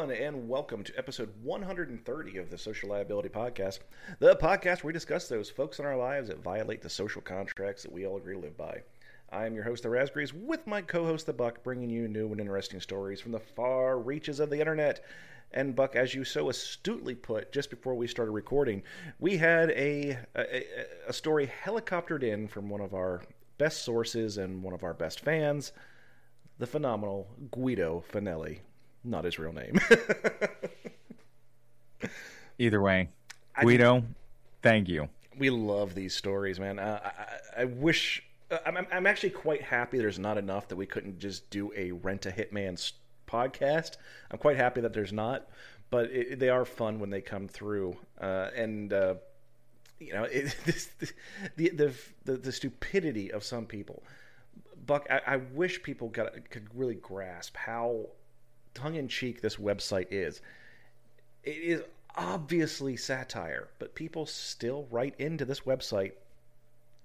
everyone, and welcome to episode 130 of the Social Liability Podcast, the podcast where we discuss those folks in our lives that violate the social contracts that we all agree to live by. I am your host, TheRazGrees, with my co-host, TheBuck, bringing you new and interesting stories from the far reaches of the internet. And Buck, as you so astutely put just before we started recording, we had a story helicoptered in from one of our best sources and one of our best fans, the phenomenal Guido Finelli. Not his real name. Either way, Guido, thank you. We love these stories, man. I wish... I'm actually quite happy there's not enough that we couldn't just do a Rent-A-Hitman podcast. I'm quite happy that there's not, but they are fun when they come through. The stupidity of some people. Buck, I wish people could really grasp how tongue-in-cheek this website is. It is obviously satire, but people still write into this website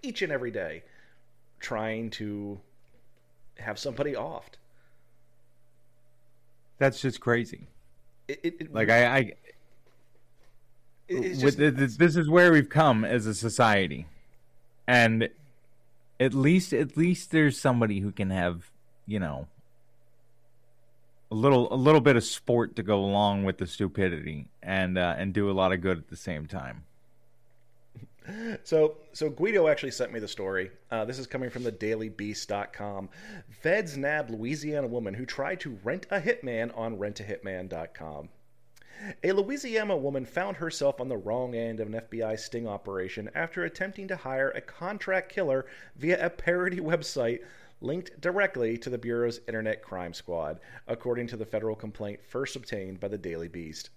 each and every day, trying to have somebody offed. That's just crazy. This is where we've come as a society, and at least there's somebody who can have, you know, a little bit of sport to go along with the stupidity and do a lot of good at the same time. So Guido actually sent me the story. This is coming from the dailybeast.com. Feds nab Louisiana woman who tried to rent a hitman on rentahitman.com. A Louisiana woman found herself on the wrong end of an FBI sting operation after attempting to hire a contract killer via a parody website linked directly to the Bureau's Internet Crime Squad, according to the federal complaint first obtained by the Daily Beast.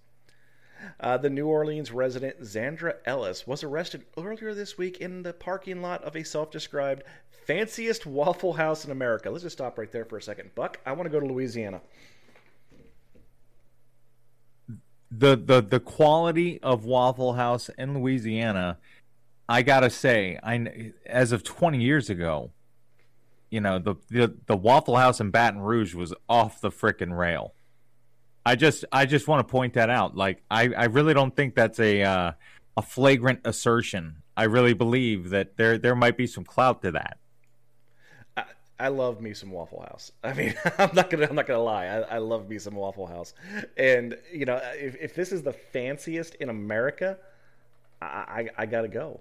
The New Orleans resident Zandra Ellis was arrested earlier this week in the parking lot of a self-described fanciest Waffle House in America. Let's just stop right there for a second. Buck, I want to go to Louisiana. The quality of Waffle House in Louisiana, I got to say, as of 20 years ago, you know, the Waffle House in Baton Rouge was off the frickin' rail. I just want to point that out. Like, I really don't think that's a flagrant assertion. I really believe that there might be some clout to that. I love me some Waffle House. I mean, I'm not gonna lie. I love me some Waffle House, and you know, if this is the fanciest in America, I gotta go.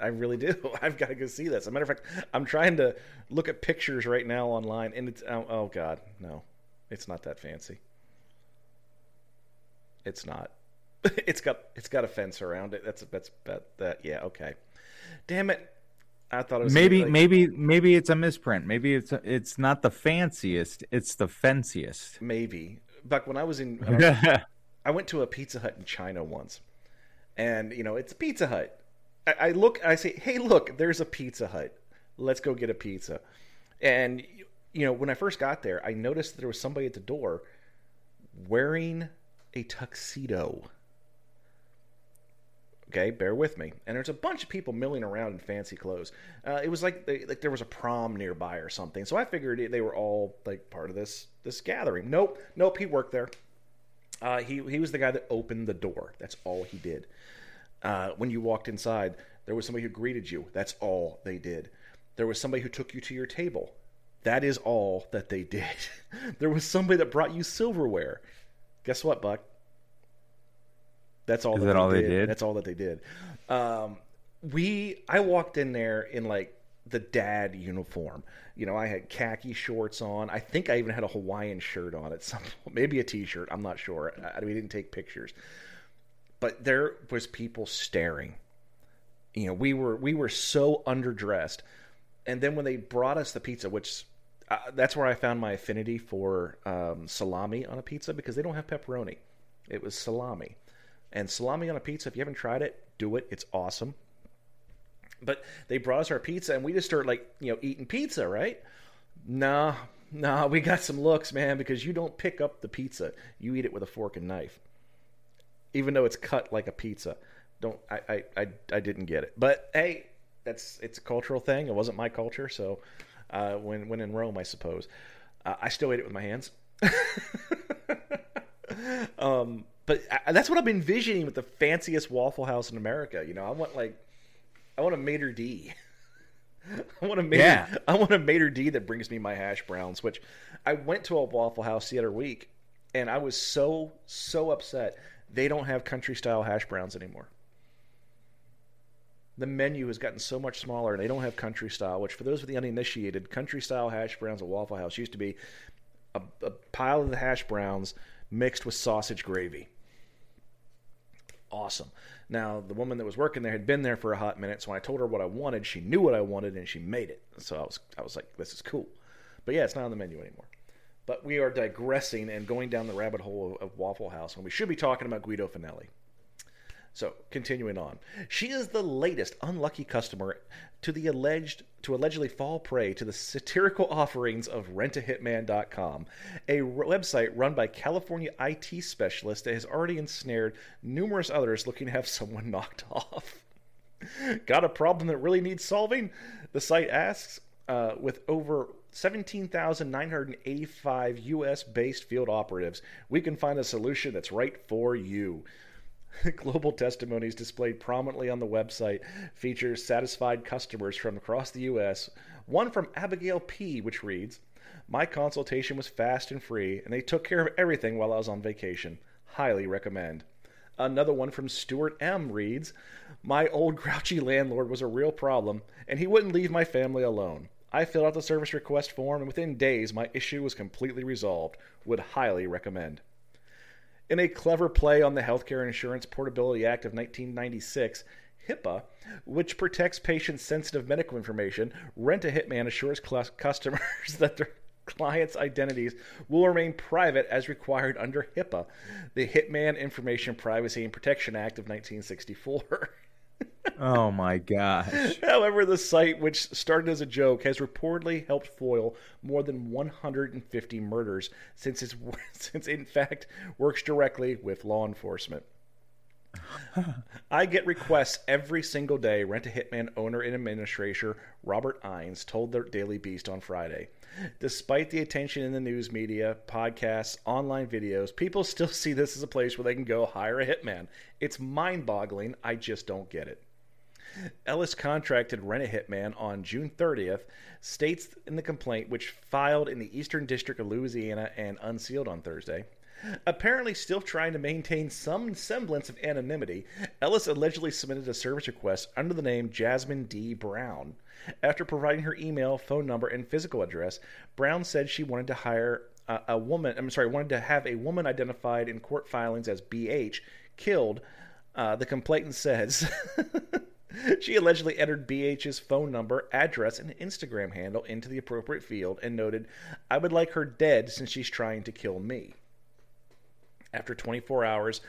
I really do. I've got to go see this. As a matter of fact, I'm trying to look at pictures right now online, and it's oh god, no, it's not that fancy. It's not. It's got a fence around it. That's that. Yeah. Okay. Damn it. I thought it was maybe it's a misprint. Maybe it's not the fanciest. It's the fanciest. Maybe. Back when I was in, I went to a Pizza Hut in China once, and you know it's a Pizza Hut. I say, hey, look, there's a Pizza Hut. Let's go get a pizza. And you know, when I first got there, I noticed that there was somebody at the door wearing a tuxedo. Okay, bear with me. And there's a bunch of people milling around in fancy clothes. It was like there was a prom nearby or something. So I figured they were all like part of this gathering. Nope. He worked there. He was the guy that opened the door. That's all he did. When you walked inside, there was somebody who greeted you. That's all they did. There was somebody who took you to your table. That is all that they did. There was somebody that brought you silverware. Guess what, Buck? That's all that they did. That's all that they did. I walked in there in like the dad uniform. You know, I had khaki shorts on. I think I even had a Hawaiian shirt on at some point, maybe a t-shirt. I'm not sure. We didn't take pictures, but there was people staring. You know, we were so underdressed, and then when they brought us the pizza, which. That's where I found my affinity for salami on a pizza, because they don't have pepperoni. It was salami. And salami on a pizza, if you haven't tried it, do it. It's awesome. But they brought us our pizza, and we just started, like, you know, eating pizza, right? Nah, we got some looks, man, because you don't pick up the pizza. You eat it with a fork and knife, even though it's cut like a pizza. I didn't get it. But, hey, it's a cultural thing. It wasn't my culture, so... when in Rome, I suppose. I still ate it with my hands. But that's what I've been envisioning with the fanciest Waffle House in America. You know, I want a Mater D. I want a Mater D that brings me my hash browns, which I went to a Waffle House the other week, and I was so upset they don't have country-style hash browns anymore. The menu has gotten so much smaller, and they don't have country-style, which for those of the uninitiated, country-style hash browns at Waffle House used to be a pile of the hash browns mixed with sausage gravy. Awesome. Now, the woman that was working there had been there for a hot minute, so when I told her what I wanted, she knew what I wanted, and she made it. So I was like, this is cool. But yeah, it's not on the menu anymore. But we are digressing and going down the rabbit hole of Waffle House, and we should be talking about Guido Finelli. So, continuing on. She is the latest unlucky customer to allegedly fall prey to the satirical offerings of rentahitman.com, a website run by California IT specialist that has already ensnared numerous others looking to have someone knocked off. Got a problem that really needs solving? The site asks, with over 17,985 U.S.-based field operatives, we can find a solution that's right for you. Global testimonies displayed prominently on the website feature satisfied customers from across the U.S., one from Abigail P., which reads, "My consultation was fast and free, and they took care of everything while I was on vacation. Highly recommend." Another one from Stuart M. reads, "My old grouchy landlord was a real problem, and he wouldn't leave my family alone. I filled out the service request form, and within days, my issue was completely resolved. Would highly recommend." In a clever play on the Healthcare Insurance Portability Act of 1996, HIPAA, which protects patients' sensitive medical information, Rent-A-Hitman assures customers that their clients' identities will remain private as required under HIPAA, the Hitman Information Privacy and Protection Act of 1964. Oh my gosh. However, the site, which started as a joke, has reportedly helped foil more than 150 murders since in fact works directly with law enforcement. I get requests every single day, Rent-A-Hitman owner and administrator Robert Innes told the Daily Beast on Friday. Despite the attention in the news media, podcasts, online videos, people still see this as a place where they can go hire a hitman. It's mind-boggling. I just don't get it. Ellis contracted Rent-A-Hitman on June 30th, states in the complaint, which filed in the Eastern District of Louisiana and unsealed on Thursday. Apparently still trying to maintain some semblance of anonymity, Ellis allegedly submitted a service request under the name Jasmine D. Brown. After providing her email, phone number, and physical address, Brown said she wanted to hire wanted to have a woman identified in court filings as BH killed, the complainant says. She allegedly entered BH's phone number, address, and Instagram handle into the appropriate field and noted, "I would like her dead since she's trying to kill me." After 24 hours,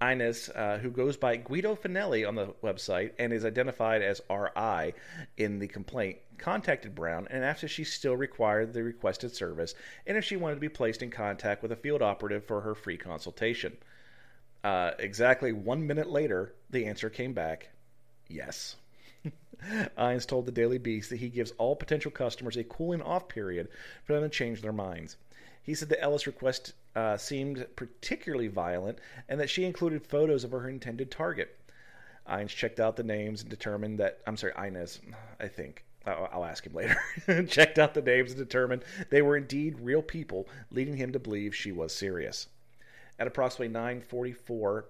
Inez, who goes by Guido Finelli on the website and is identified as R.I. in the complaint, contacted Brown and asked if she still required the requested service and if she wanted to be placed in contact with a field operative for her free consultation. Exactly 1 minute later, the answer came back, yes. Inez told the Daily Beast that he gives all potential customers a cooling-off period for them to change their minds. He said the Ellis request seemed particularly violent and that she included photos of her intended target. Inez checked out the names and determined that... I'm sorry, Inez, I think. I'll ask him later. Checked out the names and determined they were indeed real people, leading him to believe she was serious. At approximately 9:44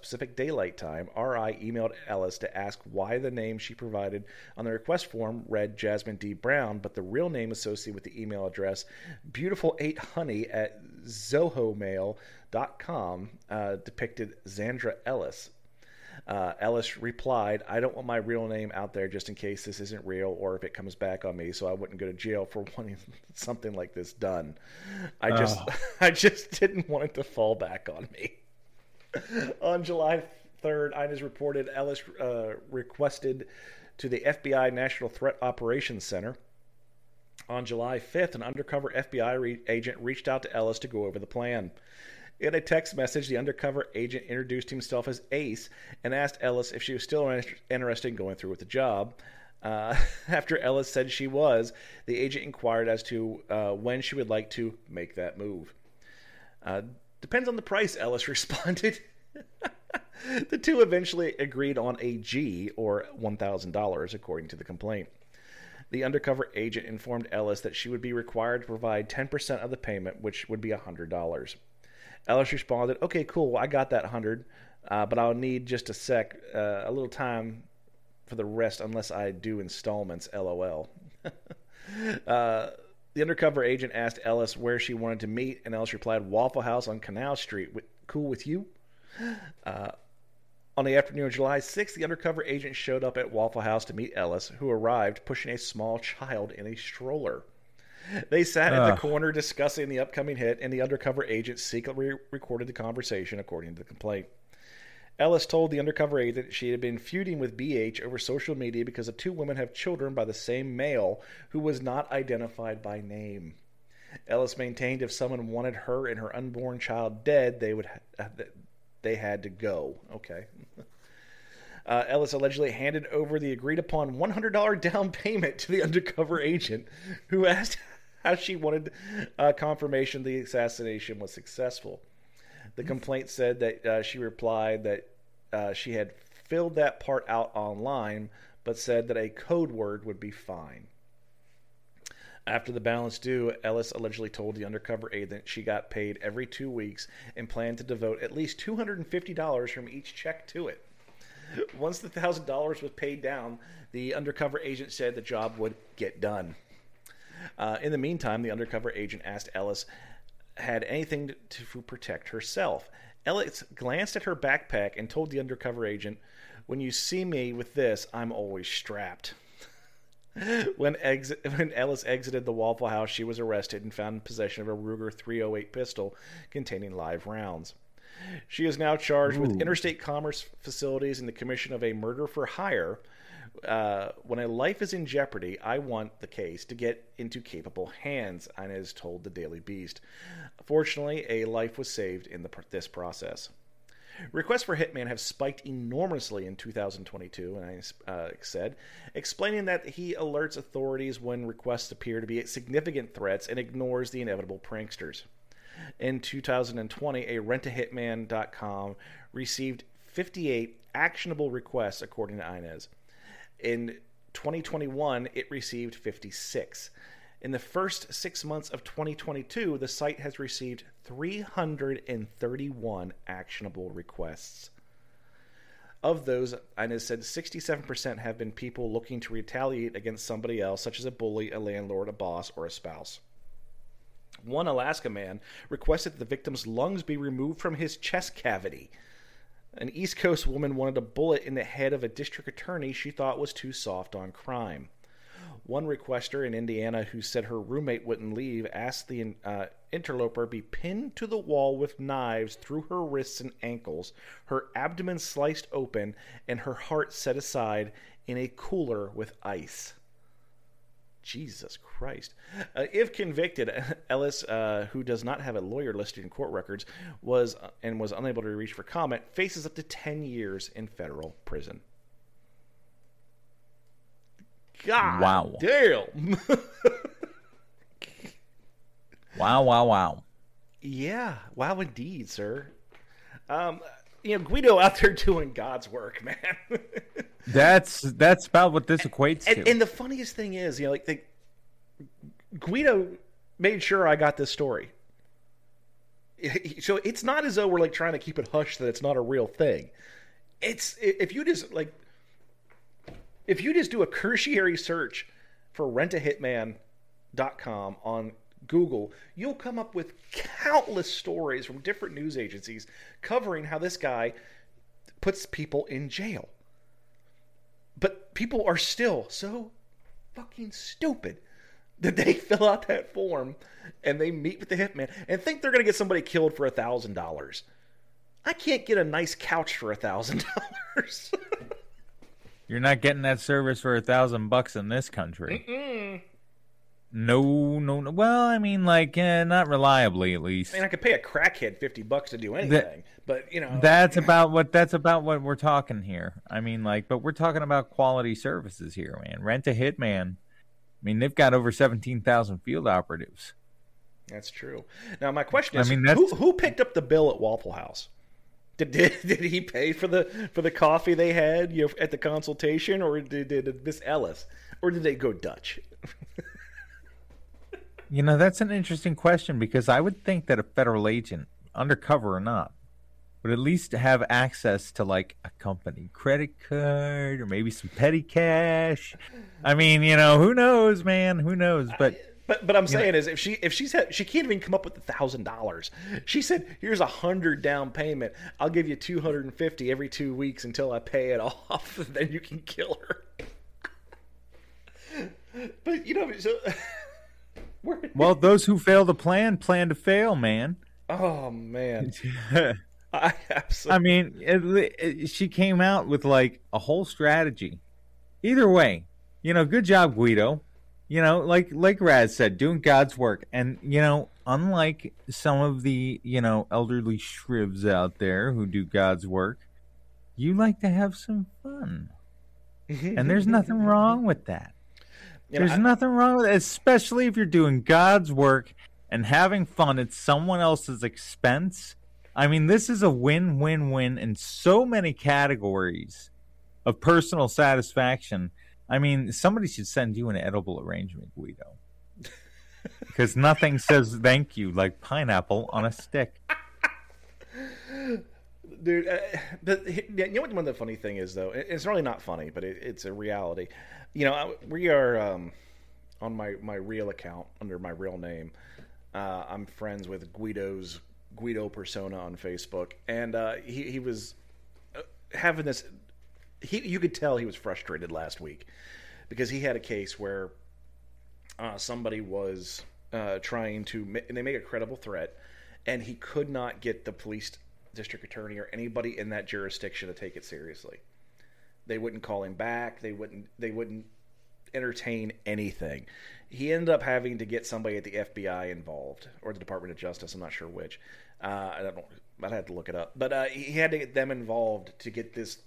Pacific Daylight Time, R.I. emailed Ellis to ask why the name she provided on the request form read Jasmine D. Brown, but the real name associated with the email address, Beautiful8Honey at ZohoMail.com, depicted Zandra Ellis. Ellis replied, "I don't want my real name out there just in case this isn't real or if it comes back on me, so I wouldn't go to jail for wanting something like this done. I just didn't want it to fall back on me." On July 3rd, Inez reported Ellis requested to the FBI National Threat Operations Center. On July 5th, an undercover FBI agent reached out to Ellis to go over the plan. In a text message, the undercover agent introduced himself as Ace and asked Ellis if she was still interested in going through with the job. After Ellis said she was, the agent inquired as to when she would like to make that move. Depends on the price, Ellis responded. The two eventually agreed on a G, or $1,000, according to the complaint. The undercover agent informed Ellis that she would be required to provide 10% of the payment, which would be $100. Ellis responded, "Okay, cool, I got that $100, but I'll need just a little time for the rest unless I do installments, LOL. The undercover agent asked Ellis where she wanted to meet, and Ellis replied, Waffle House on Canal Street. Cool with you? On the afternoon of July 6th, the undercover agent showed up at Waffle House to meet Ellis, who arrived pushing a small child in a stroller. They sat at the corner discussing the upcoming hit, and the undercover agent secretly recorded the conversation, according to the complaint. Ellis told the undercover agent she had been feuding with BH over social media because the two women have children by the same male who was not identified by name. Ellis maintained if someone wanted her and her unborn child dead, they had to go. Okay. Ellis allegedly handed over the agreed-upon $100 down payment to the undercover agent, who asked how she wanted confirmation the assassination was successful. The complaint said that she replied that she had filled that part out online, but said that a code word would be fine. After the balance due, Ellis allegedly told the undercover agent she got paid every 2 weeks and planned to devote at least $250 from each check to it. Once the $1,000 was paid down, the undercover agent said the job would get done. In the meantime, the undercover agent asked Ellis had anything to protect herself. Ellis glanced at her backpack and told the undercover agent, "When you see me with this, I'm always strapped." When Ellis exited the Waffle House, she was arrested and found in possession of a Ruger .308 pistol containing live rounds. She is now charged with interstate commerce facilities and the commission of a murder for hire. When a life is in jeopardy, I want the case to get into capable hands, Inez told the Daily Beast. Fortunately, a life was saved in this process. Requests for Hitman have spiked enormously in 2022, Inez said, explaining that he alerts authorities when requests appear to be significant threats and ignores the inevitable pranksters. In 2020, a rentahitman.com received 58 actionable requests, according to Inez. In 2021, it received 56. In the first 6 months of 2022, the site has received 331 actionable requests. Of those, Inez said 67% have been people looking to retaliate against somebody else, such as a bully, a landlord, a boss, or a spouse. One Alaska man requested that the victim's lungs be removed from his chest cavity. An East Coast woman wanted a bullet in the head of a district attorney she thought was too soft on crime. One requester in Indiana who said her roommate wouldn't leave asked the interloper be pinned to the wall with knives through her wrists and ankles, her abdomen sliced open, and her heart set aside in a cooler with ice. Jesus Christ. If convicted, Ellis, who does not have a lawyer listed in court records, was unable to reach for comment, faces up to 10 years in federal prison. God wow. Damn. Wow. Yeah. Wow indeed, sir. Guido out there doing God's work, man. That's about what this equates to. And the funniest thing is, Guido made sure I got this story. So it's not as though we're trying to keep it hush that it's not a real thing. It's if you just do a cursory search for rentahitman.com on Google, you'll come up with countless stories from different news agencies covering how this guy puts people in jail. But people are still so fucking stupid that they fill out that form and they meet with the hitman and think they're going to get somebody killed for $1,000. I can't get a nice couch for $1,000. You're not getting that service for $1,000 in this country. Mm-mm. No. Well, not reliably, at least. I could pay a crackhead $50 to do anything, but that's about what we're talking here. But we're talking about quality services here, man. Rent-A-Hitman. They've got over 17,000 field operatives. That's true. Now, my question is, who picked up the bill at Waffle House? Did he pay for the coffee they had at the consultation, or did Miss Ellis, or did they go Dutch? You know, that's an interesting question, because I would think that a federal agent, undercover or not, would at least have access to, like, a company credit card or maybe some petty cash. I mean, you know, who knows, man? Who knows? But I'm saying is, if she can't even come up with $1,000. She said, "Here's $100 down payment. I'll give you $250 every 2 weeks until I pay it off. And then you can kill her." But you know, so well, those who fail to plan to fail, man. Oh man. She came out with like a whole strategy. Either way, you know, good job, Guido. You know, like Raz said, doing God's work. And, you know, unlike some of the, you know, elderly shrivs out there who do God's work, you like to have some fun. And there's nothing wrong with that. Nothing wrong with it, especially if you're doing God's work and having fun at someone else's expense. I mean, this is a win-win-win in so many categories of personal satisfaction. I mean, somebody should send you an edible arrangement, Guido. Because nothing says thank you like pineapple on a stick. Dude, but you know what the funny thing is, though? It's really not funny, but it's a reality. You know, we are on my real account, under my real name. I'm friends with Guido persona on Facebook. And he was having this... you could tell he was frustrated last week because he had a case where somebody was trying to and they make a credible threat, and he could not get the police district attorney or anybody in that jurisdiction to take it seriously. They wouldn't call him back. They wouldn't entertain anything. He ended up having to get somebody at the FBI involved or the Department of Justice. I'm not sure which. I'd have to look it up. But he had to get them involved to get this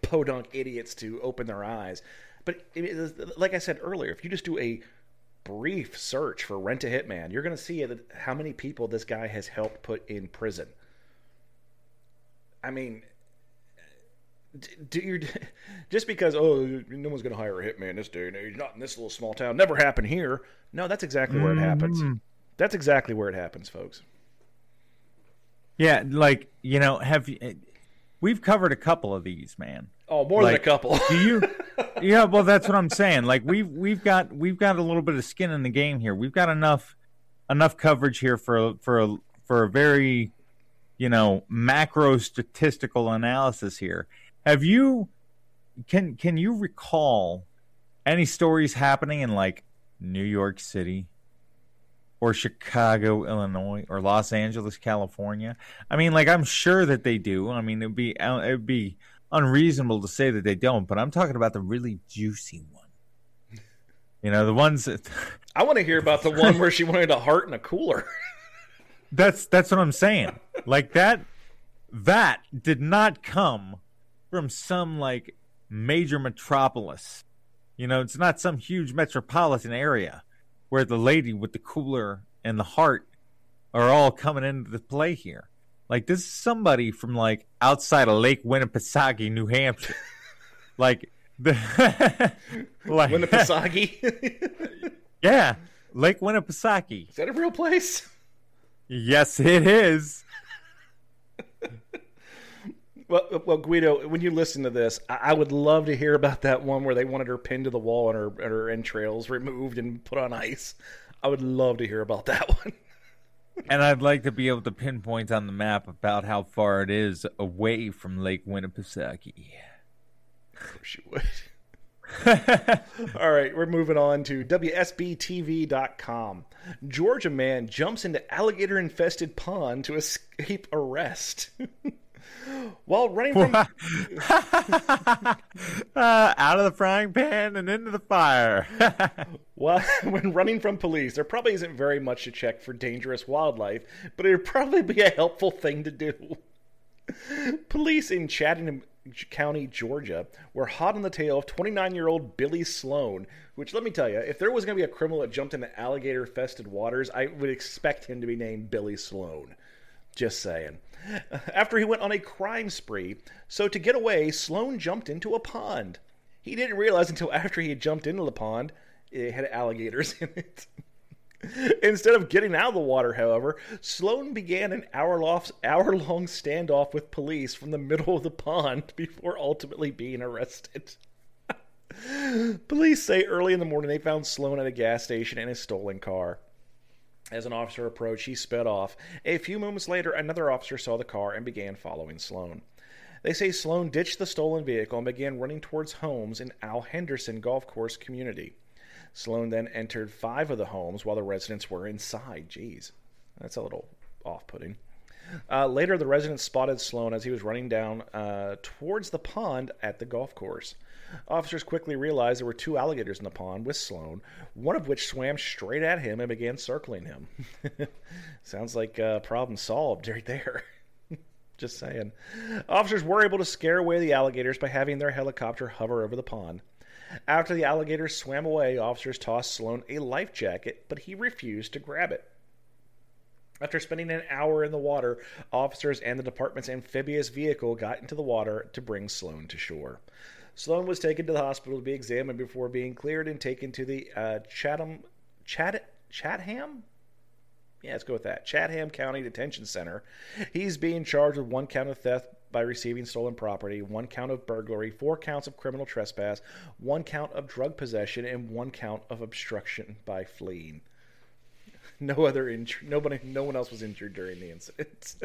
podunk idiots to open their eyes. But like I said earlier, if you just do a brief search for Rent-A-Hitman, you're going to see how many people this guy has helped put in prison. I mean, just because, oh, no one's going to hire a hitman this day and age, not in this little small town, never happened here. No, that's exactly where it happens. That's exactly where it happens, folks. Yeah, like, you know, we've covered a couple of these, man. Oh, more than a couple. Yeah, well, that's what I'm saying. Like we've got a little bit of skin in the game here. We've got enough coverage here for a very, you know, macro statistical analysis here. Have you can you recall any stories happening in like New York City or Chicago, Illinois, or Los Angeles, California? I mean, like, I'm sure that they do. I mean, it'd be unreasonable to say that they don't, but I'm talking about the really juicy one. You know, the ones that... I want to hear about the one where she wanted a heart in a cooler. That's what I'm saying. Like, that did not come from some, like, major metropolis. You know, it's not some huge metropolitan area where the lady with the cooler and the heart are all coming into the play here. Like, this is somebody from, like, outside of Lake Winnipesaukee, New Hampshire. Like, Winnipesaukee? Yeah, Lake Winnipesaukee. Is that a real place? Yes, it is. Well, Guido, when you listen to this, I would love to hear about that one where they wanted her pinned to the wall and her entrails removed and put on ice. I would love to hear about that one. And I'd like to be able to pinpoint on the map about how far it is away from Lake Winnipesaukee. Of course you would. All right, we're moving on to WSBTV.com. Georgia man jumps into alligator-infested pond to escape arrest. While running from out of the frying pan and into the fire. When running from police, there probably isn't very much to check for dangerous wildlife, but it would probably be a helpful thing to do. Police in Chatham County, Georgia, were hot on the tail of 29-year-old Billy Sloan, which, let me tell you, if there was going to be a criminal that jumped into alligator-fested waters, I would expect him to be named Billy Sloan. Just saying. After he went on a crime spree, so to get away, Sloan jumped into a pond. He didn't realize until after he had jumped into the pond, it had alligators in it. Instead of getting out of the water, however, Sloan began an hour-long standoff with police from the middle of the pond before ultimately being arrested. Police say early in the morning they found Sloan at a gas station in his stolen car. As an officer approached, he sped off. A few moments later, another officer saw the car and began following Sloan. They say Sloan ditched the stolen vehicle and began running towards homes in Al Henderson Golf Course community. Sloan then entered 5 of the homes while the residents were inside. Jeez, that's a little off-putting. Later, the residents spotted Sloan as he was running down towards the pond at the golf course. Officers quickly realized there were 2 alligators in the pond with Sloan, one of which swam straight at him and began circling him. Sounds like problem solved right there. Just saying. Officers were able to scare away the alligators by having their helicopter hover over the pond. After the alligators swam away, officers tossed Sloan a life jacket, but he refused to grab it. After spending an hour in the water, officers and the department's amphibious vehicle got into the water to bring Sloan to shore. Sloan was taken to the hospital to be examined before being cleared and taken to the Chatham County Detention Center. He's being charged with 1 count of theft by receiving stolen property, 1 count of burglary, 4 counts of criminal trespass, 1 count of drug possession, and 1 count of obstruction by fleeing. No one else was injured during the incident.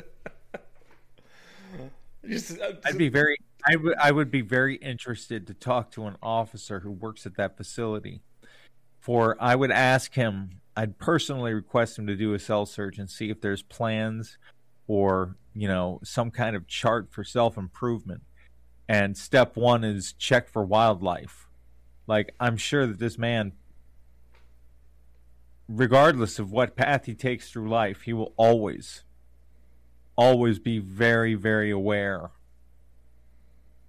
I would be very interested to talk to an officer who works at that facility. I would ask him. I'd personally request him to do a cell search and see if there's plans or, some kind of chart for self-improvement. And step 1 is check for wildlife. Like, I'm sure that this man, regardless of what path he takes through life, he will always be very, very aware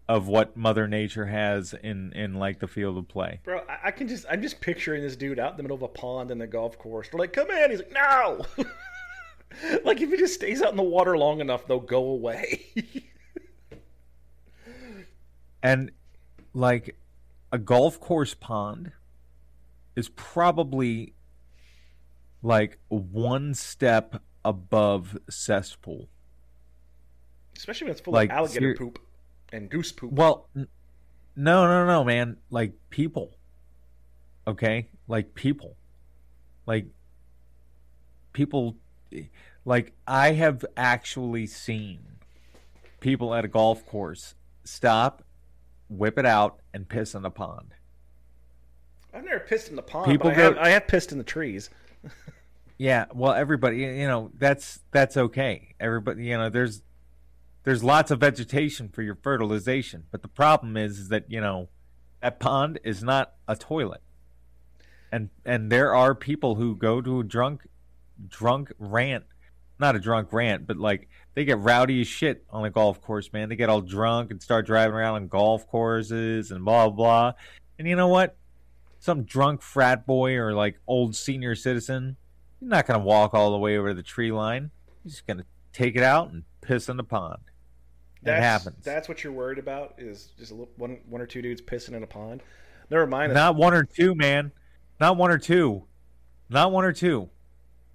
of what Mother Nature has in the field of play. Bro, I'm just picturing this dude out in the middle of a pond in the golf course. They're like, come in! He's like, no! Like, if he just stays out in the water long enough, they'll go away. And, a golf course pond is probably, 1 step above cesspool. Especially when it's full of alligator poop and goose poop. Well, no, man. People. Okay? People. People... I have actually seen people at a golf course stop, whip it out, and piss in the pond. I've never pissed in the pond, I have pissed in the trees. Yeah, well, everybody, that's okay. Everybody, there's lots of vegetation for your fertilization, but the problem is that, that pond is not a toilet. And there are people who go to a drunk rant, not a drunk rant, but they get rowdy as shit on a golf course, man. They get all drunk and start driving around on golf courses and blah, blah. And you know what? Some drunk frat boy or old senior citizen, you're not going to walk all the way over to the tree line. You're just going to take it out and piss in the pond. That happens. That's what you're worried about, is just one or two dudes pissing in a pond. Never mind. Not one or two, man. Not one or two. Not one or two.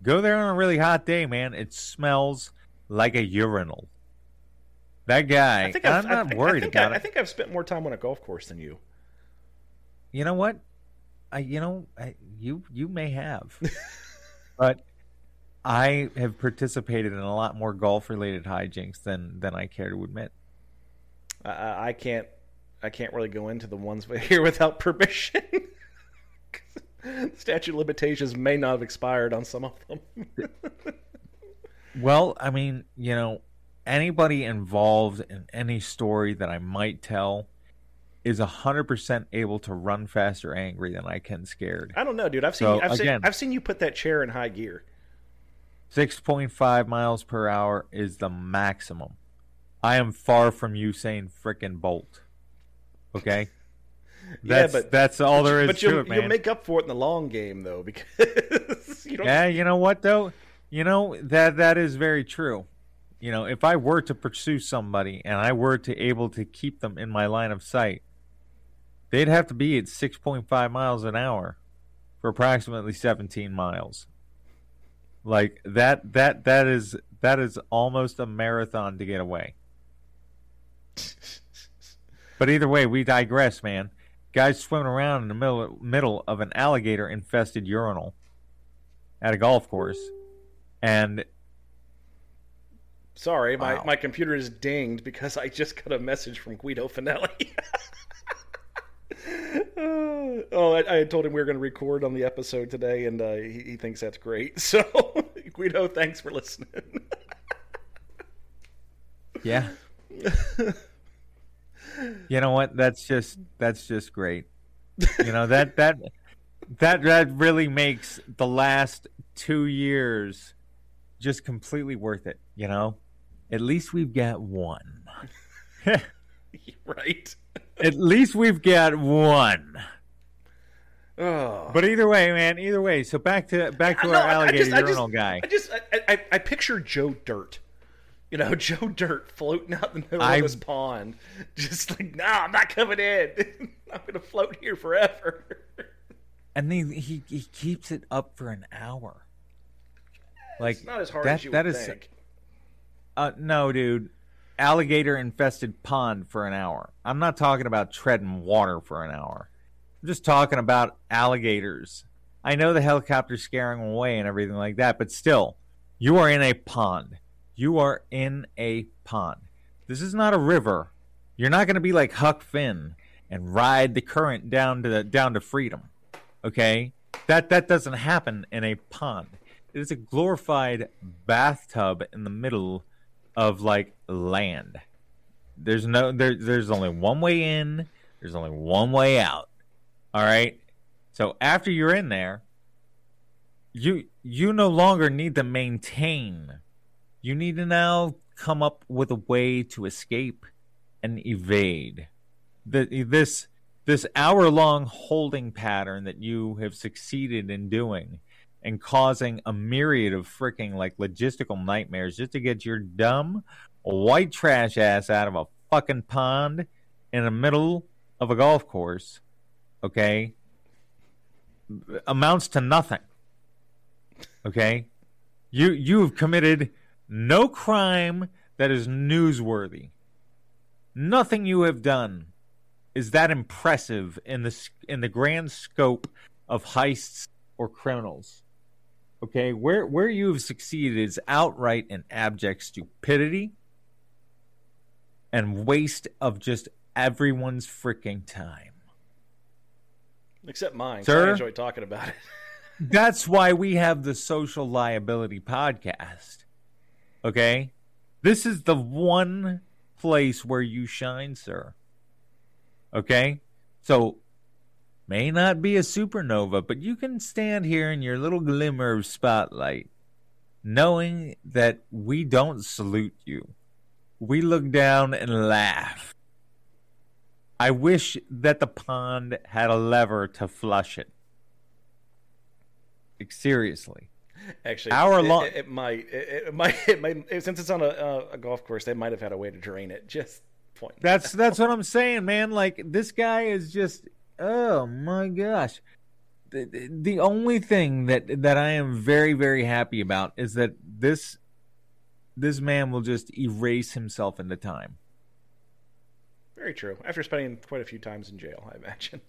Go there on a really hot day, man. It smells like a urinal. That guy, I'm not worried about it. I think I've spent more time on a golf course than you. You know what? You may have. But I have participated in a lot more golf-related hijinks than I care to admit. I can't really go into the ones here without permission. Statute of limitations may not have expired on some of them. Well, anybody involved in any story that I might tell is 100% able to run faster angry than I can scared. I don't know, dude. I've seen you put that chair in high gear. 6.5 miles per hour is the maximum. I am far from Usain frickin' Bolt. Okay? That's all there is to it, man. You'll make up for it in the long game, though, because you don't... Yeah, you know what, though? You know, that is very true. You know, if I were to pursue somebody and I were to able to keep them in my line of sight, they'd have to be at 6.5 miles an hour for approximately 17 miles. Like, that is almost a marathon to get away. But either way, we digress, man. Guys swimming around in the middle of an alligator-infested urinal at a golf course. And... Sorry, wow. my computer is dinged because I just got a message from Guido Finelli. I told him we were going to record on the episode today, and he thinks that's great. So, Guido, thanks for listening. Yeah. You know what? That's just great. You know, that really makes the last 2 years just completely worth it. You know, at least we've got one. Right. At least we've got one. Oh. But either way, man. Either way. So back to our alligator urinal guy. I picture Joe Dirt. You know, Joe Dirt floating out in the middle of this pond. Just like, nah, I'm not coming in. I'm going to float here forever. And then he keeps it up for an hour. Like, it's not as hard as you would think. No, dude. Alligator-infested pond for an hour. I'm not talking about treading water for an hour. I'm just talking about alligators. I know the helicopter's scaring them away and everything like that, but still, you are in a pond. You are in a pond. This is not a river. You're not going to be like Huck Finn and ride the current down to freedom. Okay? That doesn't happen in a pond. It is a glorified bathtub in the middle of like land. There's only one way in, there's only one way out. All right? So after you're in there, you no longer need to maintain. You need to now come up with a way to escape and evade this hour-long holding pattern that you have succeeded in doing and causing a myriad of freaking like logistical nightmares just to get your dumb white trash ass out of a fucking pond in the middle of a golf course, okay, amounts to nothing, okay? You have committed... no crime that is newsworthy. Nothing you have done is that impressive in the grand scope of heists or criminals. Okay, where you have succeeded is outright and abject stupidity and waste of just everyone's freaking time. Except mine. Sir, I enjoy talking about it. That's why we have the Social Liability Podcast. Okay? This is the one place where you shine, sir. Okay? So, may not be a supernova, but you can stand here in your little glimmer of spotlight, knowing that we don't salute you. We look down and laugh. I wish that the pond had a lever to flush it. Like, seriously. Actually, it might, since it's on a golf course, they might have had a way to drain it. Just point. That's what I'm saying, man. Like, this guy is just, oh my gosh. The only thing that I am very, very happy about is that this man will just erase himself into time. Very true. After spending quite a few times in jail, I imagine.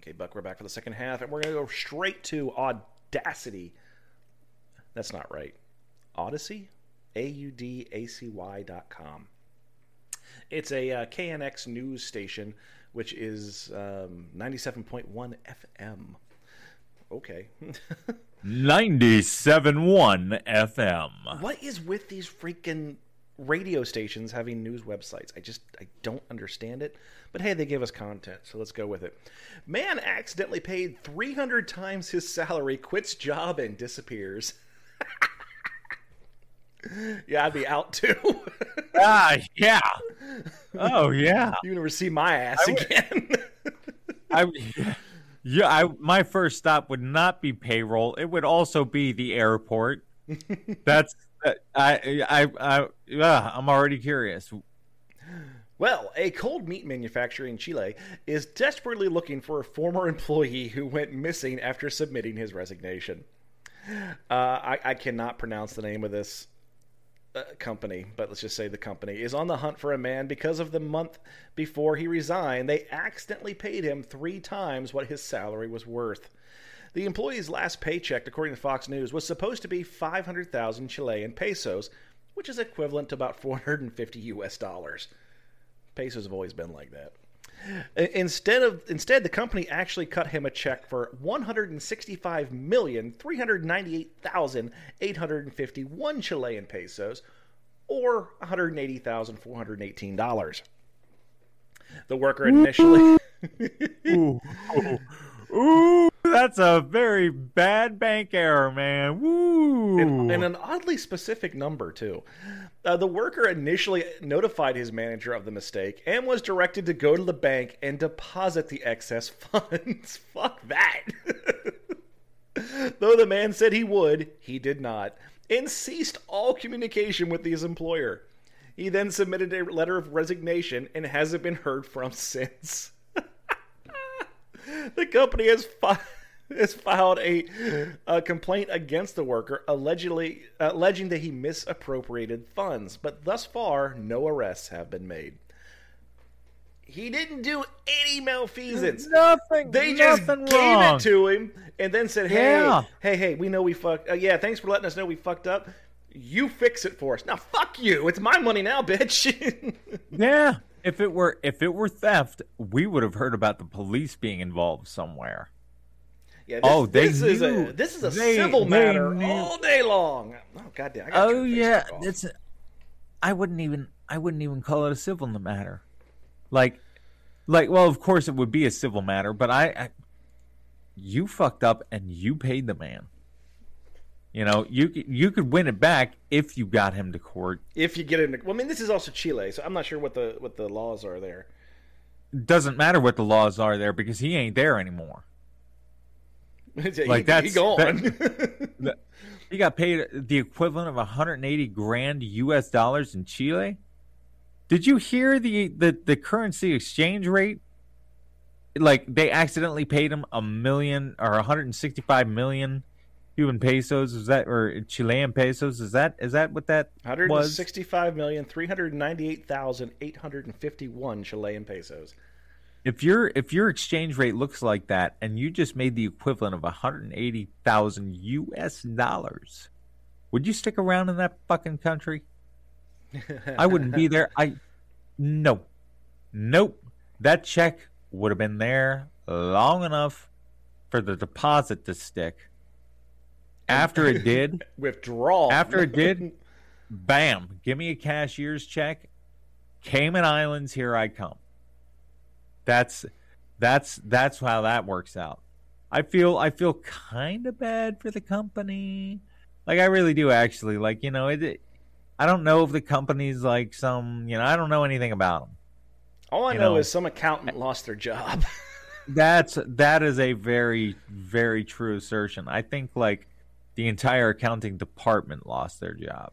Okay, Buck, we're back for the second half, and we're gonna go straight to Audacity. That's not right. Odyssey? audacy.com. It's a KNX news station, which is 97.1 FM. Okay. 97.1 FM. What is with these freaking radio stations having news websites? I don't understand it. But hey, they gave us content, so let's go with it. Man accidentally paid 300 times his salary, quits job, and disappears. Yeah, I'd be out too. Yeah. Oh, yeah. You never see my ass again. My first stop would not be payroll. It would also be the airport. That's I'm already curious. Well, a cold meat manufacturer in Chile is desperately looking for a former employee who went missing after submitting his resignation. I cannot pronounce the name of this company, but let's just say the company is on the hunt for a man because of the month before he resigned, they accidentally paid him 3 times what his salary was worth. The employee's last paycheck, according to Fox News, was supposed to be 500,000 Chilean pesos, which is equivalent to about $450. Pesos have always been like that. Instead, the company actually cut him a check for $165,398,851 Chilean pesos, or $180,418. The worker initially... Ooh. Ooh, that's a very bad bank error, man. Woo! And an oddly specific number, too. The worker initially notified his manager of the mistake and was directed to go to the bank and deposit the excess funds. Fuck that. Though the man said he would, he did not, and ceased all communication with his employer. He then submitted a letter of resignation and hasn't been heard from since. The company has filed a complaint against the worker, alleging that he misappropriated funds. But thus far, no arrests have been made. He didn't do any malfeasance. Nothing. They just gave it to him and then said, hey, we know we fucked. Yeah, thanks for letting us know we fucked up. You fix it for us. Now, fuck you. It's my money now, bitch. Yeah. If it were theft, we would have heard about the police being involved somewhere. Yeah, this is a civil matter all day long. Oh goddamn! I wouldn't even call it a civil matter. Well, of course it would be a civil matter, but you fucked up and you paid the man. You know, you could win it back if you got him to court. If you get him to, well, I mean, this is also Chile, so I'm not sure what the laws are there. Doesn't matter what the laws are there because he ain't there anymore. He gone. He got paid the equivalent of $180,000 U.S. dollars in Chile. Did you hear the currency exchange rate? They accidentally paid him $165 million. Cuban pesos, is that, or Chilean pesos, is that what that was? 165,398,851 Chilean pesos. If your exchange rate looks like that and you just made the equivalent of 180,000 US dollars, would you stick around in that fucking country? I wouldn't be there. Nope. That check would have been there long enough for the deposit to stick. After it did, bam, give me a cashier's check. Cayman Islands, here I come. That's how that works out. I feel kind of bad for the company. I really do, actually. I don't know if the company's I don't know anything about them. All I know is some accountant lost their job. That is a very, very true assertion. I think the entire accounting department lost their job.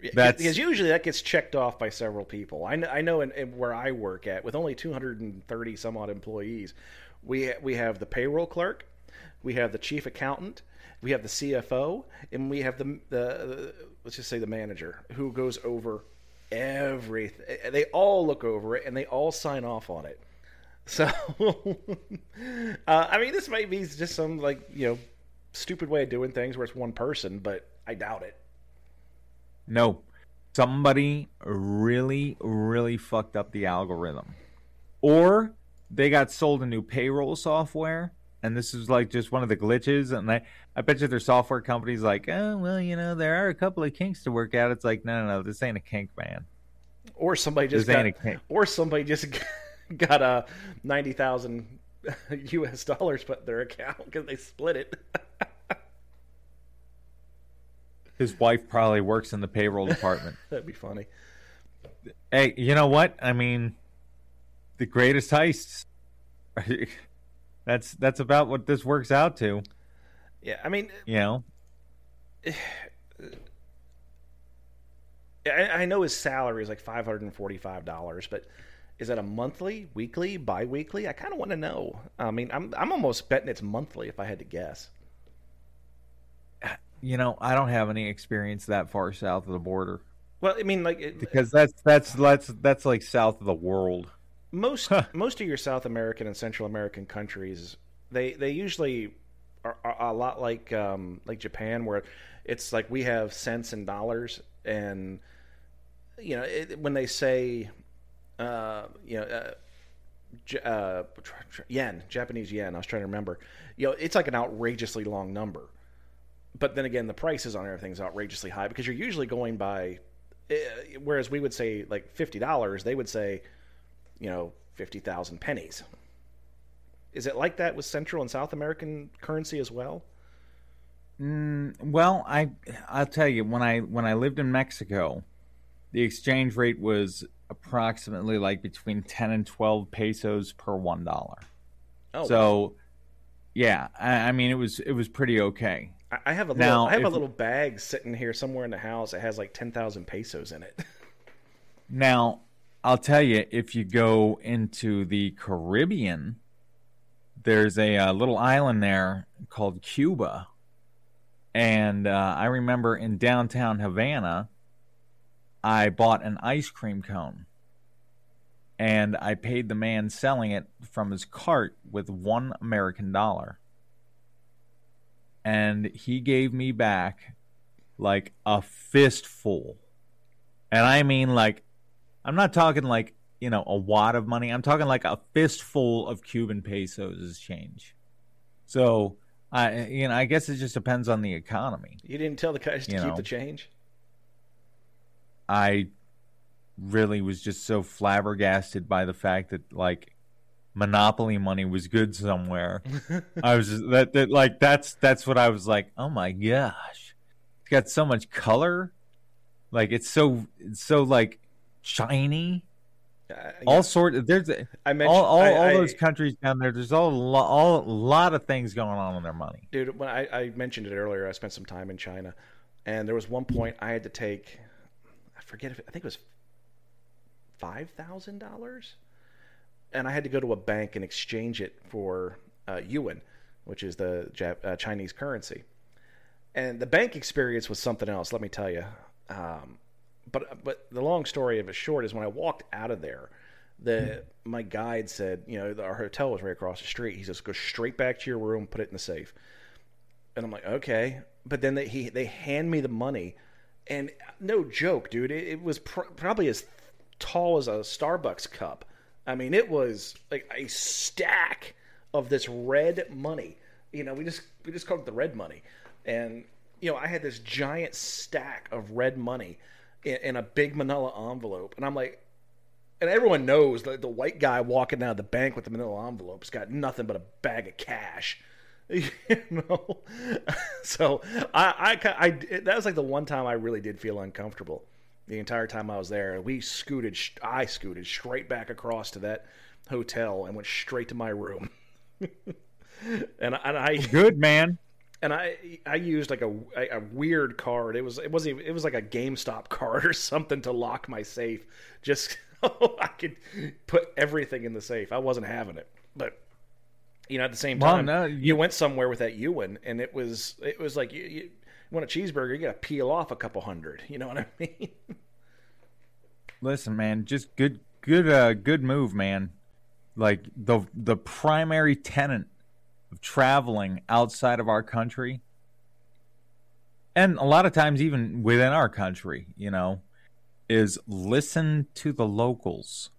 Because usually that gets checked off by several people. I know in where I work at, with only 230 some odd employees, we have the payroll clerk, we have the chief accountant, we have the CFO, and we have the let's just say the manager, who goes over everything. They all look over it and they all sign off on it. So, this might be just some stupid way of doing things where it's one person, but I doubt it. No. Somebody really, really fucked up the algorithm. Or they got sold a new payroll software, and this is just one of the glitches, and I bet you their software company's there are a couple of kinks to work out. It's no, this ain't a kink, man. Or somebody just got a 90,000 U.S. dollars put in their account because they split it. His wife probably works in the payroll department. That'd be funny. Hey, you know what? I mean, the greatest heists. That's about what this works out to. Yeah, I mean, you know, I know his salary is like $545, but is that a monthly, weekly, bi-weekly? I kind of want to know. I mean, I'm almost betting it's monthly if I had to guess. You know, I don't have any experience that far south of the border. Well, I mean, like because that's like south of the world. Most of your South American and Central American countries, they usually are a lot like Japan, where it's like we have cents and dollars, and you know when they say yen, Japanese yen. I was trying to remember. You know, it's like an outrageously long number. But then again, the prices on everything's outrageously high because you're usually going by. Whereas we would say like $50, they would say, you know, 50,000 pennies. Is it like that with Central and South American currency as well? Well, I'll tell you, when I lived in Mexico, the exchange rate was approximately like between 10 and 12 pesos per $1. Oh, so, yeah, I mean it was pretty okay. I have a little little bag sitting here somewhere in the house. It has like 10,000 pesos in it. Now, I'll tell you, if you go into the Caribbean, there's a little island there called Cuba. And I remember in downtown Havana, I bought an ice cream cone. And I paid the man selling it from his cart with $1 American. And he gave me back like a fistful. And I mean, like, I'm not talking like, you know, a wad of money. I'm talking like a fistful of Cuban pesos as change. So, I guess it just depends on the economy. You didn't tell the guys to keep the change? I really was just so flabbergasted by the fact that, like, Monopoly money was good somewhere. I was just, that's what I was like. Oh my gosh, it's got so much color, like it's so like shiny. All sort of there's all those countries down there. There's all a lot of things going on with their money, dude. When I mentioned it earlier, I spent some time in China, and there was one point I had to take. I think it was $5,000. And I had to go to a bank and exchange it for yuan, which is the Chinese currency. And the bank experience was something else, let me tell you. But the long story of it short is when I walked out of there, my guide said, you know, our hotel was right across the street. He says, go straight back to your room, put it in the safe. And I'm like, okay. But then they hand me the money. And no joke, dude, it was probably as tall as a Starbucks cup. I mean, it was like a stack of this red money. You know, we just called it the red money. And, you know, I had this giant stack of red money in a big manila envelope. And I'm like, and everyone knows that the white guy walking out of the bank with the manila envelope's got nothing but a bag of cash. You know? So I that was like the one time I really did feel uncomfortable. The entire time I was there, I scooted straight back across to that hotel and went straight to my room. and I good man. And I used like a weird card. It was like a GameStop card or something to lock my safe, just so I could put everything in the safe. I wasn't having it, but you know, at the same time, you went somewhere with that Ewan, and it was like you want a cheeseburger, you got to peel off a couple hundred. You know what I mean? Listen, man, just good move, man. Like the primary tenet of traveling outside of our country, and a lot of times even within our country, you know, is listen to the locals.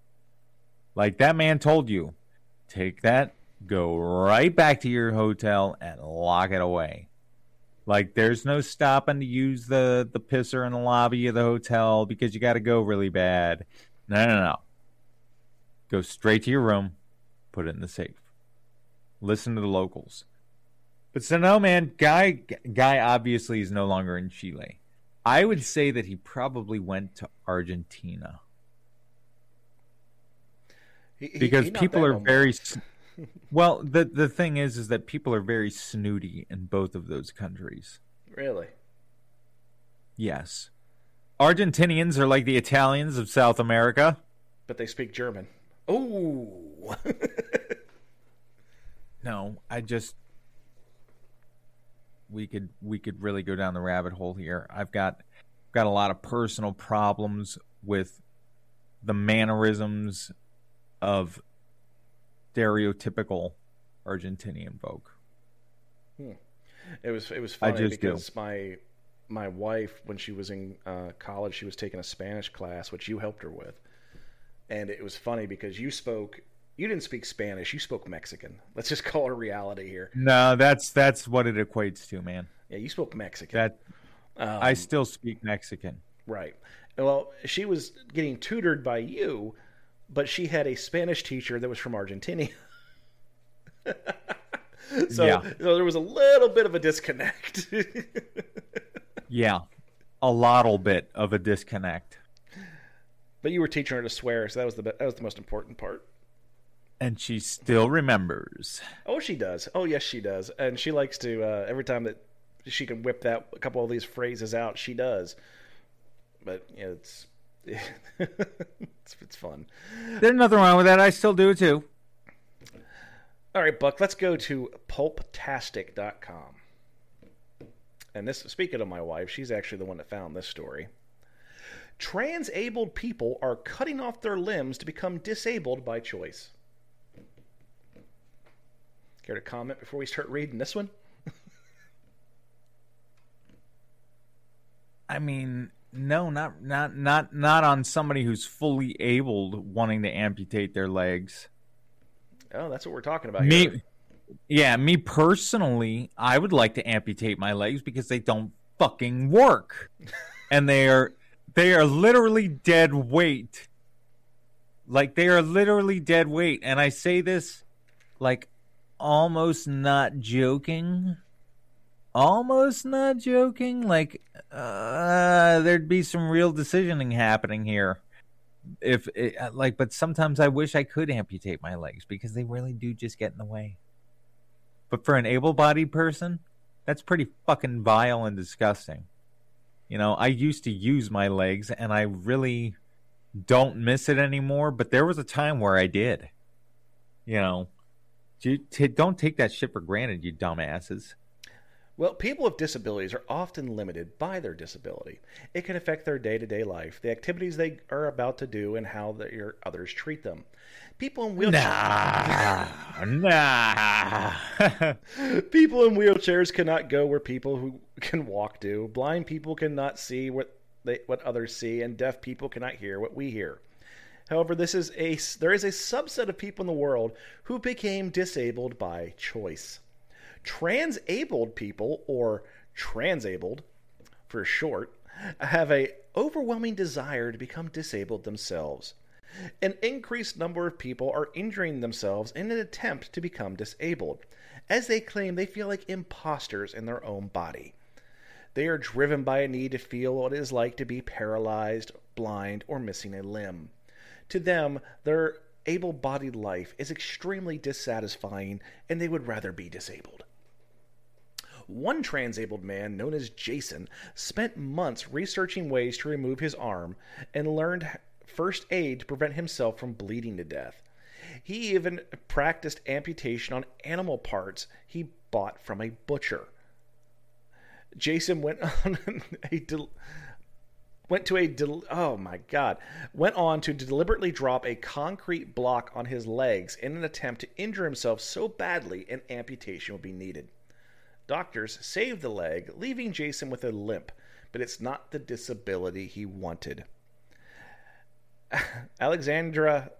Like that man told you, take that, go right back to your hotel and lock it away. Like, there's no stopping to use the pisser in the lobby of the hotel because you got to go really bad. No. Go straight to your room, put it in the safe. Listen to the locals. But so no, man, Guy obviously is no longer in Chile. I would say that he probably went to Argentina. Because people are very... Well, the thing is that people are very snooty in both of those countries. Really? Yes. Argentinians are like the Italians of South America. But they speak German. Oh! No, I just... We could really go down the rabbit hole here. I've got a lot of personal problems with the mannerisms of stereotypical Argentinian folk. Hmm. It was funny because my wife, when she was in college, she was taking a Spanish class, which you helped her with, and it was funny because you didn't speak Spanish. You spoke Mexican. Let's just call it reality here. No, that's what it equates to, man. Yeah, you spoke Mexican. That I still speak Mexican. Right. Well, she was getting tutored by you, but she had a Spanish teacher that was from Argentina. So there was a little bit of a disconnect. Yeah, a little bit of a disconnect. But you were teaching her to swear, so that was the most important part. And she still remembers. Oh, she does. Oh, yes, she does. And she likes to, every time that she can whip a couple of these phrases out, she does. But you know, it's fun. There's nothing wrong with that. I still do, too. All right, Buck, let's go to pulptastic.com. And this, speaking of my wife, she's actually the one that found this story. Trans-abled people are cutting off their limbs to become disabled by choice. Care to comment before we start reading this one? I mean, no, not on somebody who's fully abled wanting to amputate their legs. Oh, that's what we're talking about here. Me personally, I would like to amputate my legs because they don't fucking work. And they are literally dead weight. Like, they are literally dead weight. And I say this, like... Almost not joking. Like, there'd be some real decisioning happening here. But sometimes I wish I could amputate my legs because they really do just get in the way. But for an able-bodied person, that's pretty fucking vile and disgusting. You know, I used to use my legs, and I really don't miss it anymore. But there was a time where I did. You know. Don't take that shit for granted, you dumbasses. Well, people with disabilities are often limited by their disability. It can affect their day-to-day life, the activities they are about to do, and how others treat them. People in wheelchairs... People in wheelchairs cannot go where people who can walk do. Blind people cannot see what others see, and deaf people cannot hear what we hear. However, there is a subset of people in the world who became disabled by choice. Trans-abled people, or transabled for short, have an overwhelming desire to become disabled themselves. An increased number of people are injuring themselves in an attempt to become disabled, as they claim they feel like imposters in their own body. They are driven by a need to feel what it is like to be paralyzed, blind, or missing a limb. To them, their able-bodied life is extremely dissatisfying, and they would rather be disabled. One trans-abled man, known as Jason, spent months researching ways to remove his arm and learned first aid to prevent himself from bleeding to death. He even practiced amputation on animal parts he bought from a butcher. Jason went on to deliberately drop a concrete block on his legs in an attempt to injure himself so badly an amputation would be needed. Doctors saved the leg, leaving Jason with a limp, but it's not the disability he wanted. Alexandra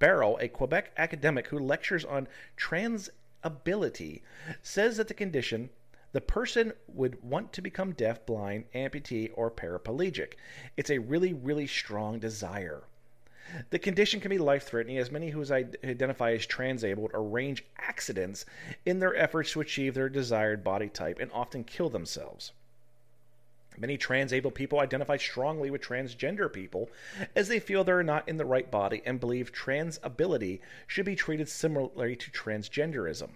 Barrel, a Quebec academic who lectures on transability, says that the condition... The person would want to become deaf, blind, amputee, or paraplegic. It's a really, really strong desire. The condition can be life-threatening, as many who identify as transabled arrange accidents in their efforts to achieve their desired body type and often kill themselves. Many trans-able people identify strongly with transgender people as they feel they are not in the right body and believe transability should be treated similarly to transgenderism.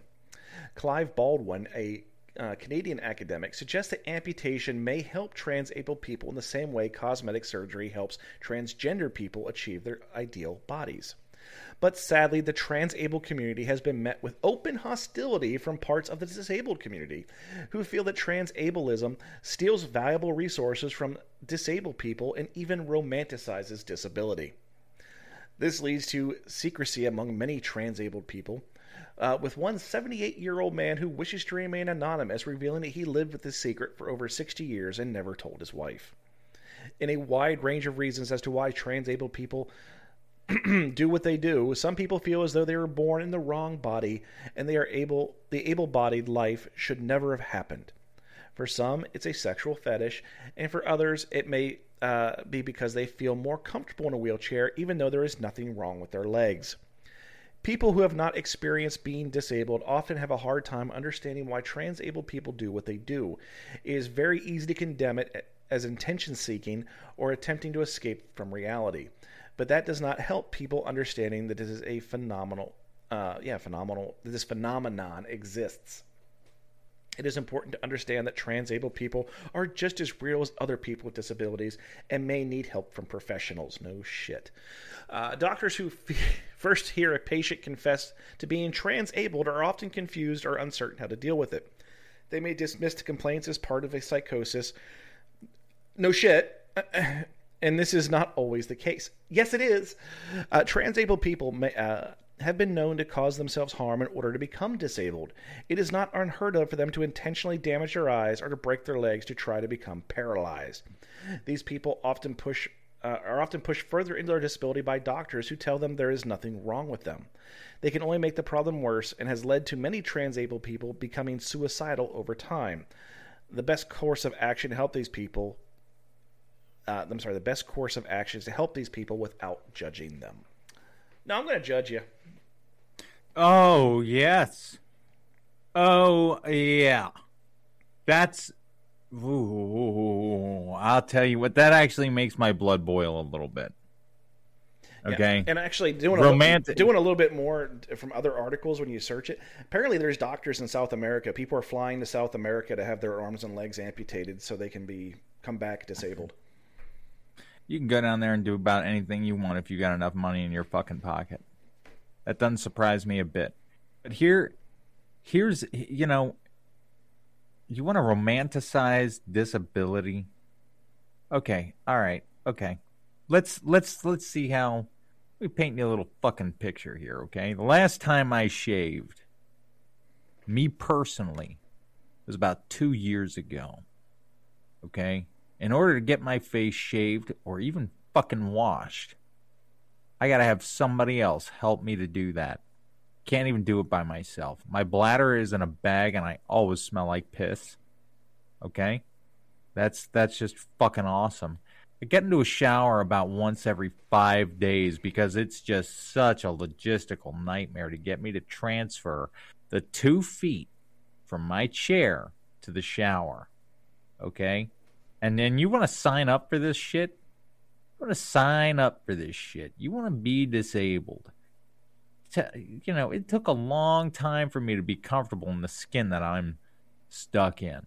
Clive Baldwin, a Canadian academic, suggests that amputation may help trans-able people in the same way cosmetic surgery helps transgender people achieve their ideal bodies. But sadly, the trans-able community has been met with open hostility from parts of the disabled community, who feel that trans-ableism steals valuable resources from disabled people and even romanticizes disability. This leads to secrecy among many trans-abled people, with one 78-year-old man who wishes to remain anonymous, revealing that he lived with this secret for over 60 years and never told his wife. In a wide range of reasons as to why trans-abled people do what they do, some people feel as though they were born in the wrong body and the able-bodied life should never have happened. For some, it's a sexual fetish, and for others, it may be because they feel more comfortable in a wheelchair even though there is nothing wrong with their legs. People who have not experienced being disabled often have a hard time understanding why trans-abled people do what they do. It is very easy to condemn it as intention-seeking or attempting to escape from reality. But that does not help people understanding that this is a phenomenon exists. It is important to understand that trans-abled people are just as real as other people with disabilities and may need help from professionals. No shit. Doctors who first hear a patient confess to being trans-abled are often confused or uncertain how to deal with it. They may dismiss the complaints as part of a psychosis. No shit. And this is not always the case. Yes, it is. Trans-abled people have been known to cause themselves harm in order to become disabled. It is not unheard of for them to intentionally damage their eyes or to break their legs to try to become paralyzed. These people often are often pushed further into their disability by doctors who tell them there is nothing wrong with them. They can only make the problem worse and has led to many trans-abled people becoming suicidal over time. The best course of action is to help these people without judging them. No, I'm going to judge you. Oh, yes. Oh, yeah. I'll tell you what, that actually makes my blood boil a little bit. Okay. Yeah. And actually, doing a little bit more from other articles when you search it, apparently there's doctors in South America. People are flying to South America to have their arms and legs amputated so they can come back disabled. You can go down there and do about anything you want if you got enough money in your fucking pocket. That doesn't surprise me a bit. But here's, you know, you want to romanticize disability? Okay, all right, okay. Let's see how we paint you a little fucking picture here, okay? The last time I shaved, me personally, was about 2 years ago, okay? In order to get my face shaved or even fucking washed, I gotta have somebody else help me to do that. Can't even do it by myself. My bladder is in a bag and I always smell like piss. Okay? That's just fucking awesome. I get into a shower about once every 5 days because it's just such a logistical nightmare to get me to transfer the 2 feet from my chair to the shower. Okay? And then you want to sign up for this shit? You want to be disabled. You know, it took a long time for me to be comfortable in the skin that I'm stuck in.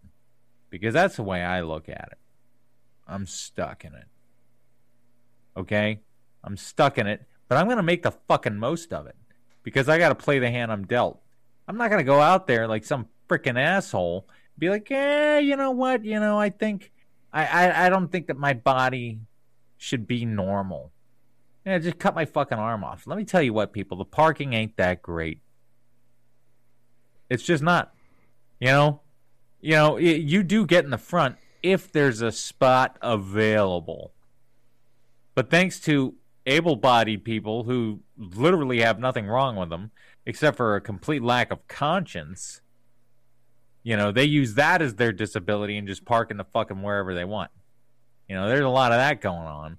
Because that's the way I look at it. I'm stuck in it. Okay? I'm stuck in it. But I'm going to make the fucking most of it. Because I got to play the hand I'm dealt. I'm not going to go out there like some freaking asshole. Be like, you know what? You know, I think... I don't think that my body should be normal. Yeah, just cut my fucking arm off. Let me tell you what, people. The parking ain't that great. It's just not. You know, you do get in the front if there's a spot available. But thanks to able-bodied people who literally have nothing wrong with them, except for a complete lack of conscience... You know, they use that as their disability and just park in the fucking wherever they want. You know, there's a lot of that going on.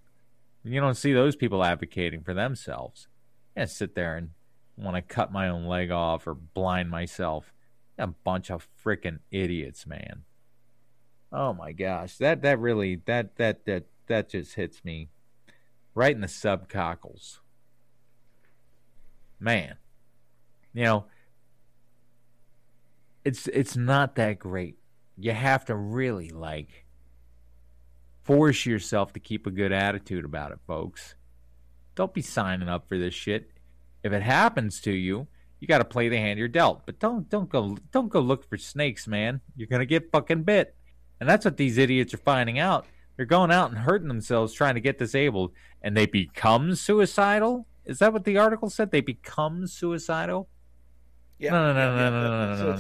You don't see those people advocating for themselves. I sit there and want to cut my own leg off or blind myself. A bunch of freaking idiots, man. Oh my gosh, that really just hits me right in the subcockles, man. You know, it's not that great. You have to really like force yourself to keep a good attitude about it, folks. Don't be signing up for this shit. If it happens to you, you got to play the hand you're dealt. But don't go look for snakes, man. You're gonna get fucking bit. And that's what these idiots are finding out. They're going out and hurting themselves trying to get disabled, and they become suicidal? Is that what the article said? They become suicidal? Yeah.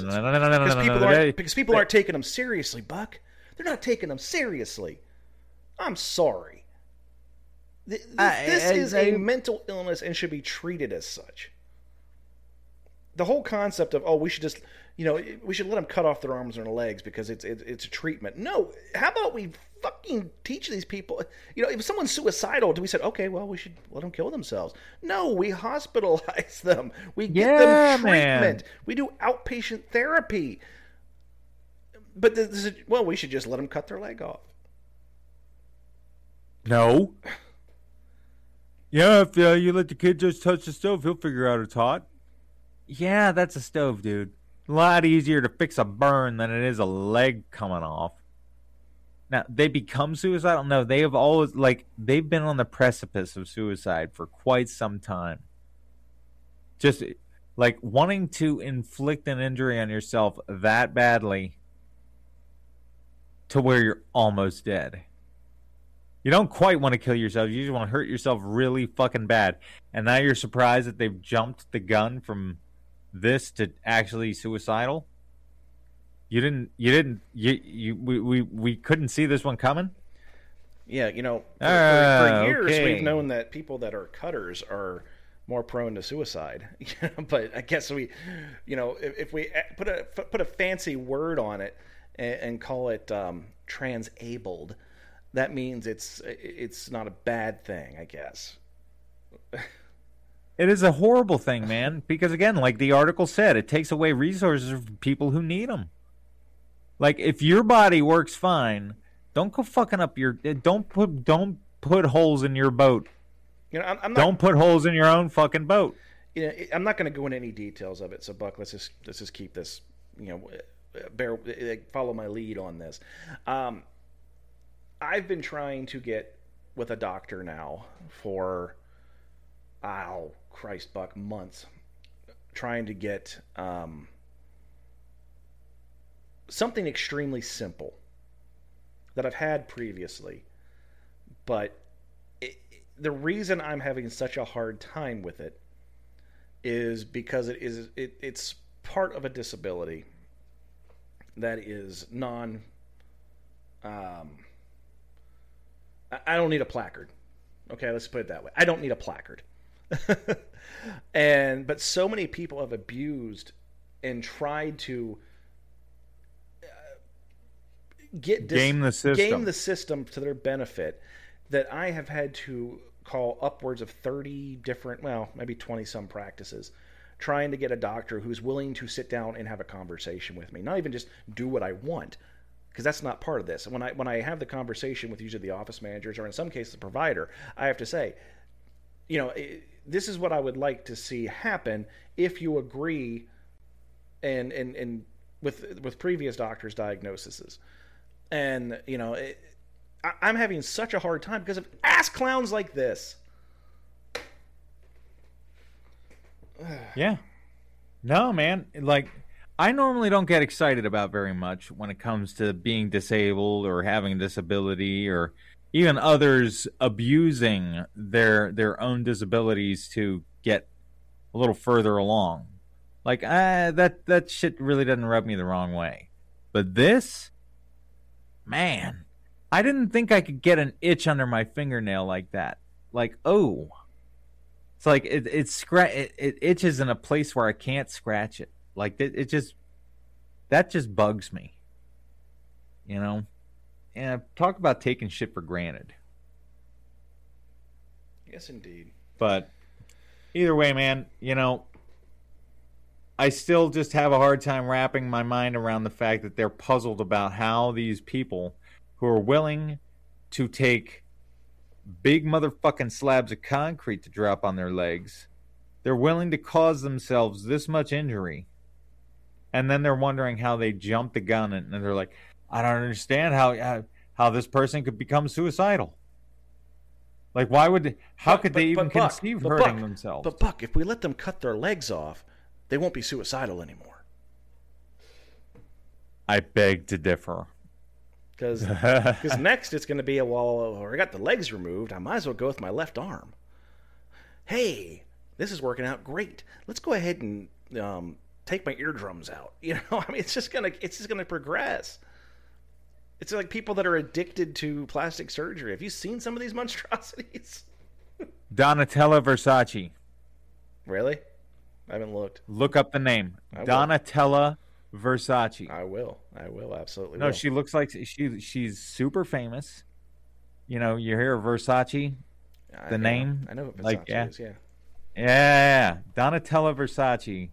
No. Because people aren't taking them seriously, Buck. They're not taking them seriously. I'm sorry. This is a mental illness and should be treated as such. The whole concept of, oh, we should just... You know, we should let them cut off their arms and their legs because it's a treatment. No, how about we fucking teach these people? You know, if someone's suicidal, do we say, okay, well, we should let them kill themselves? No, we hospitalize them. We get them treatment. Man. We do outpatient therapy. But we should just let them cut their leg off. No. Yeah, if you let the kid just touch the stove, he'll figure out it's hot. Yeah, that's a stove, dude. A lot easier to fix a burn than it is a leg coming off. Now, they become suicidal? No, they have always, they've been on the precipice of suicide for quite some time. Just, wanting to inflict an injury on yourself that badly to where you're almost dead. You don't quite want to kill yourself. You just want to hurt yourself really fucking bad. And now you're surprised that they've jumped the gun from... this to actually suicidal? We couldn't see this one coming? Yeah, you know, for years we've known that people that are cutters are more prone to suicide. But I guess we, you know, if we put a fancy word on it and call it transabled, that means it's not a bad thing, I guess. It is a horrible thing, man, because, again, like the article said, it takes away resources from people who need them. Like, if your body works fine, don't go fucking up your... Don't put holes in your boat. You know, don't put holes in your own fucking boat. You know, I'm not going to go into any details of it, so, Buck, let's just keep this, you know, follow my lead on this. I've been trying to get with a doctor now for... Ow, Christ, Buck, months trying to get something extremely simple that I've had previously. But the reason I'm having such a hard time with it is because it's part of a disability that is non... I don't need a placard. Okay, let's put it that way. I don't need a placard. But so many people have abused and tried to game the system to their benefit that I have had to call upwards of 30 different, well, maybe 20 some practices, trying to get a doctor who's willing to sit down and have a conversation with me, not even just do what I want, because that's not part of this. And when I have the conversation with usually the office managers or in some cases the provider, I have to say, you know, this is what I would like to see happen if you agree and with previous doctors' diagnoses. And, you know, I'm having such a hard time because of ass clowns like this. Yeah. No, man. Like, I normally don't get excited about very much when it comes to being disabled or having a disability or... even others abusing their own disabilities to get a little further along. Like, that shit really doesn't rub me the wrong way. But this? Man, I didn't think I could get an itch under my fingernail like that. Like, oh. It's like it itches in a place where I can't scratch it. Like, that just bugs me. You know? And talk about taking shit for granted. Yes, indeed. But either way, man, you know, I still just have a hard time wrapping my mind around the fact that they're puzzled about how these people who are willing to take big motherfucking slabs of concrete to drop on their legs, they're willing to cause themselves this much injury, and then they're wondering how they jumped the gun, and they're like, I don't understand how this person could become suicidal. Like, why would, how could they even conceive hurting themselves? But Buck, if we let them cut their legs off, they won't be suicidal anymore. I beg to differ. Because next it's going to be, well, I got the legs removed, I might as well go with my left arm. Hey, this is working out great. Let's go ahead and take my eardrums out. You know, I mean, it's just gonna progress. It's like people that are addicted to plastic surgery. Have you seen some of these monstrosities? Donatella Versace. Really? I haven't looked. Look up the name. Donatella Versace. I will. Absolutely. No, she looks like she's super famous. You know, you hear Versace, name. I know what Versace is, yeah. Yeah. Donatella Versace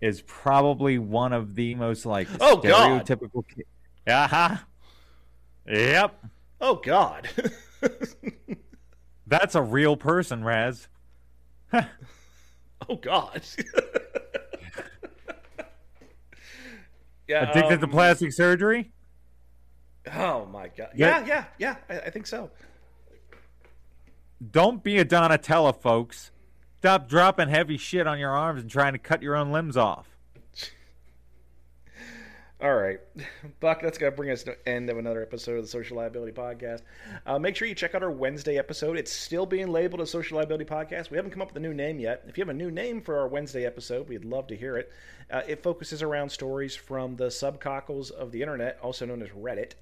is probably one of the most stereotypical kids. Uh-huh. Yep. Oh, God. That's a real person, Raz. Oh, God. Yeah, addicted to plastic surgery? Oh, my God. Yeah. I think so. Don't be a Donatella, folks. Stop dropping heavy shit on your arms and trying to cut your own limbs off. All right, Buck, that's going to bring us to the end of another episode of the Social Liability Podcast. Make sure you check out our Wednesday episode. It's still being labeled a Social Liability Podcast. We haven't come up with a new name yet. If you have a new name for our Wednesday episode, we'd love to hear it. It focuses around stories from the subcockles of the internet, also known as Reddit.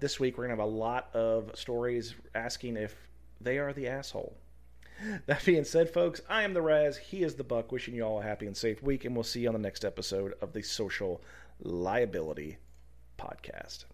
This week, we're going to have a lot of stories asking if they are the asshole. That being said, folks, I am the Raz. He is the Buck. Wishing you all a happy and safe week, and we'll see you on the next episode of the Social Liability Podcast.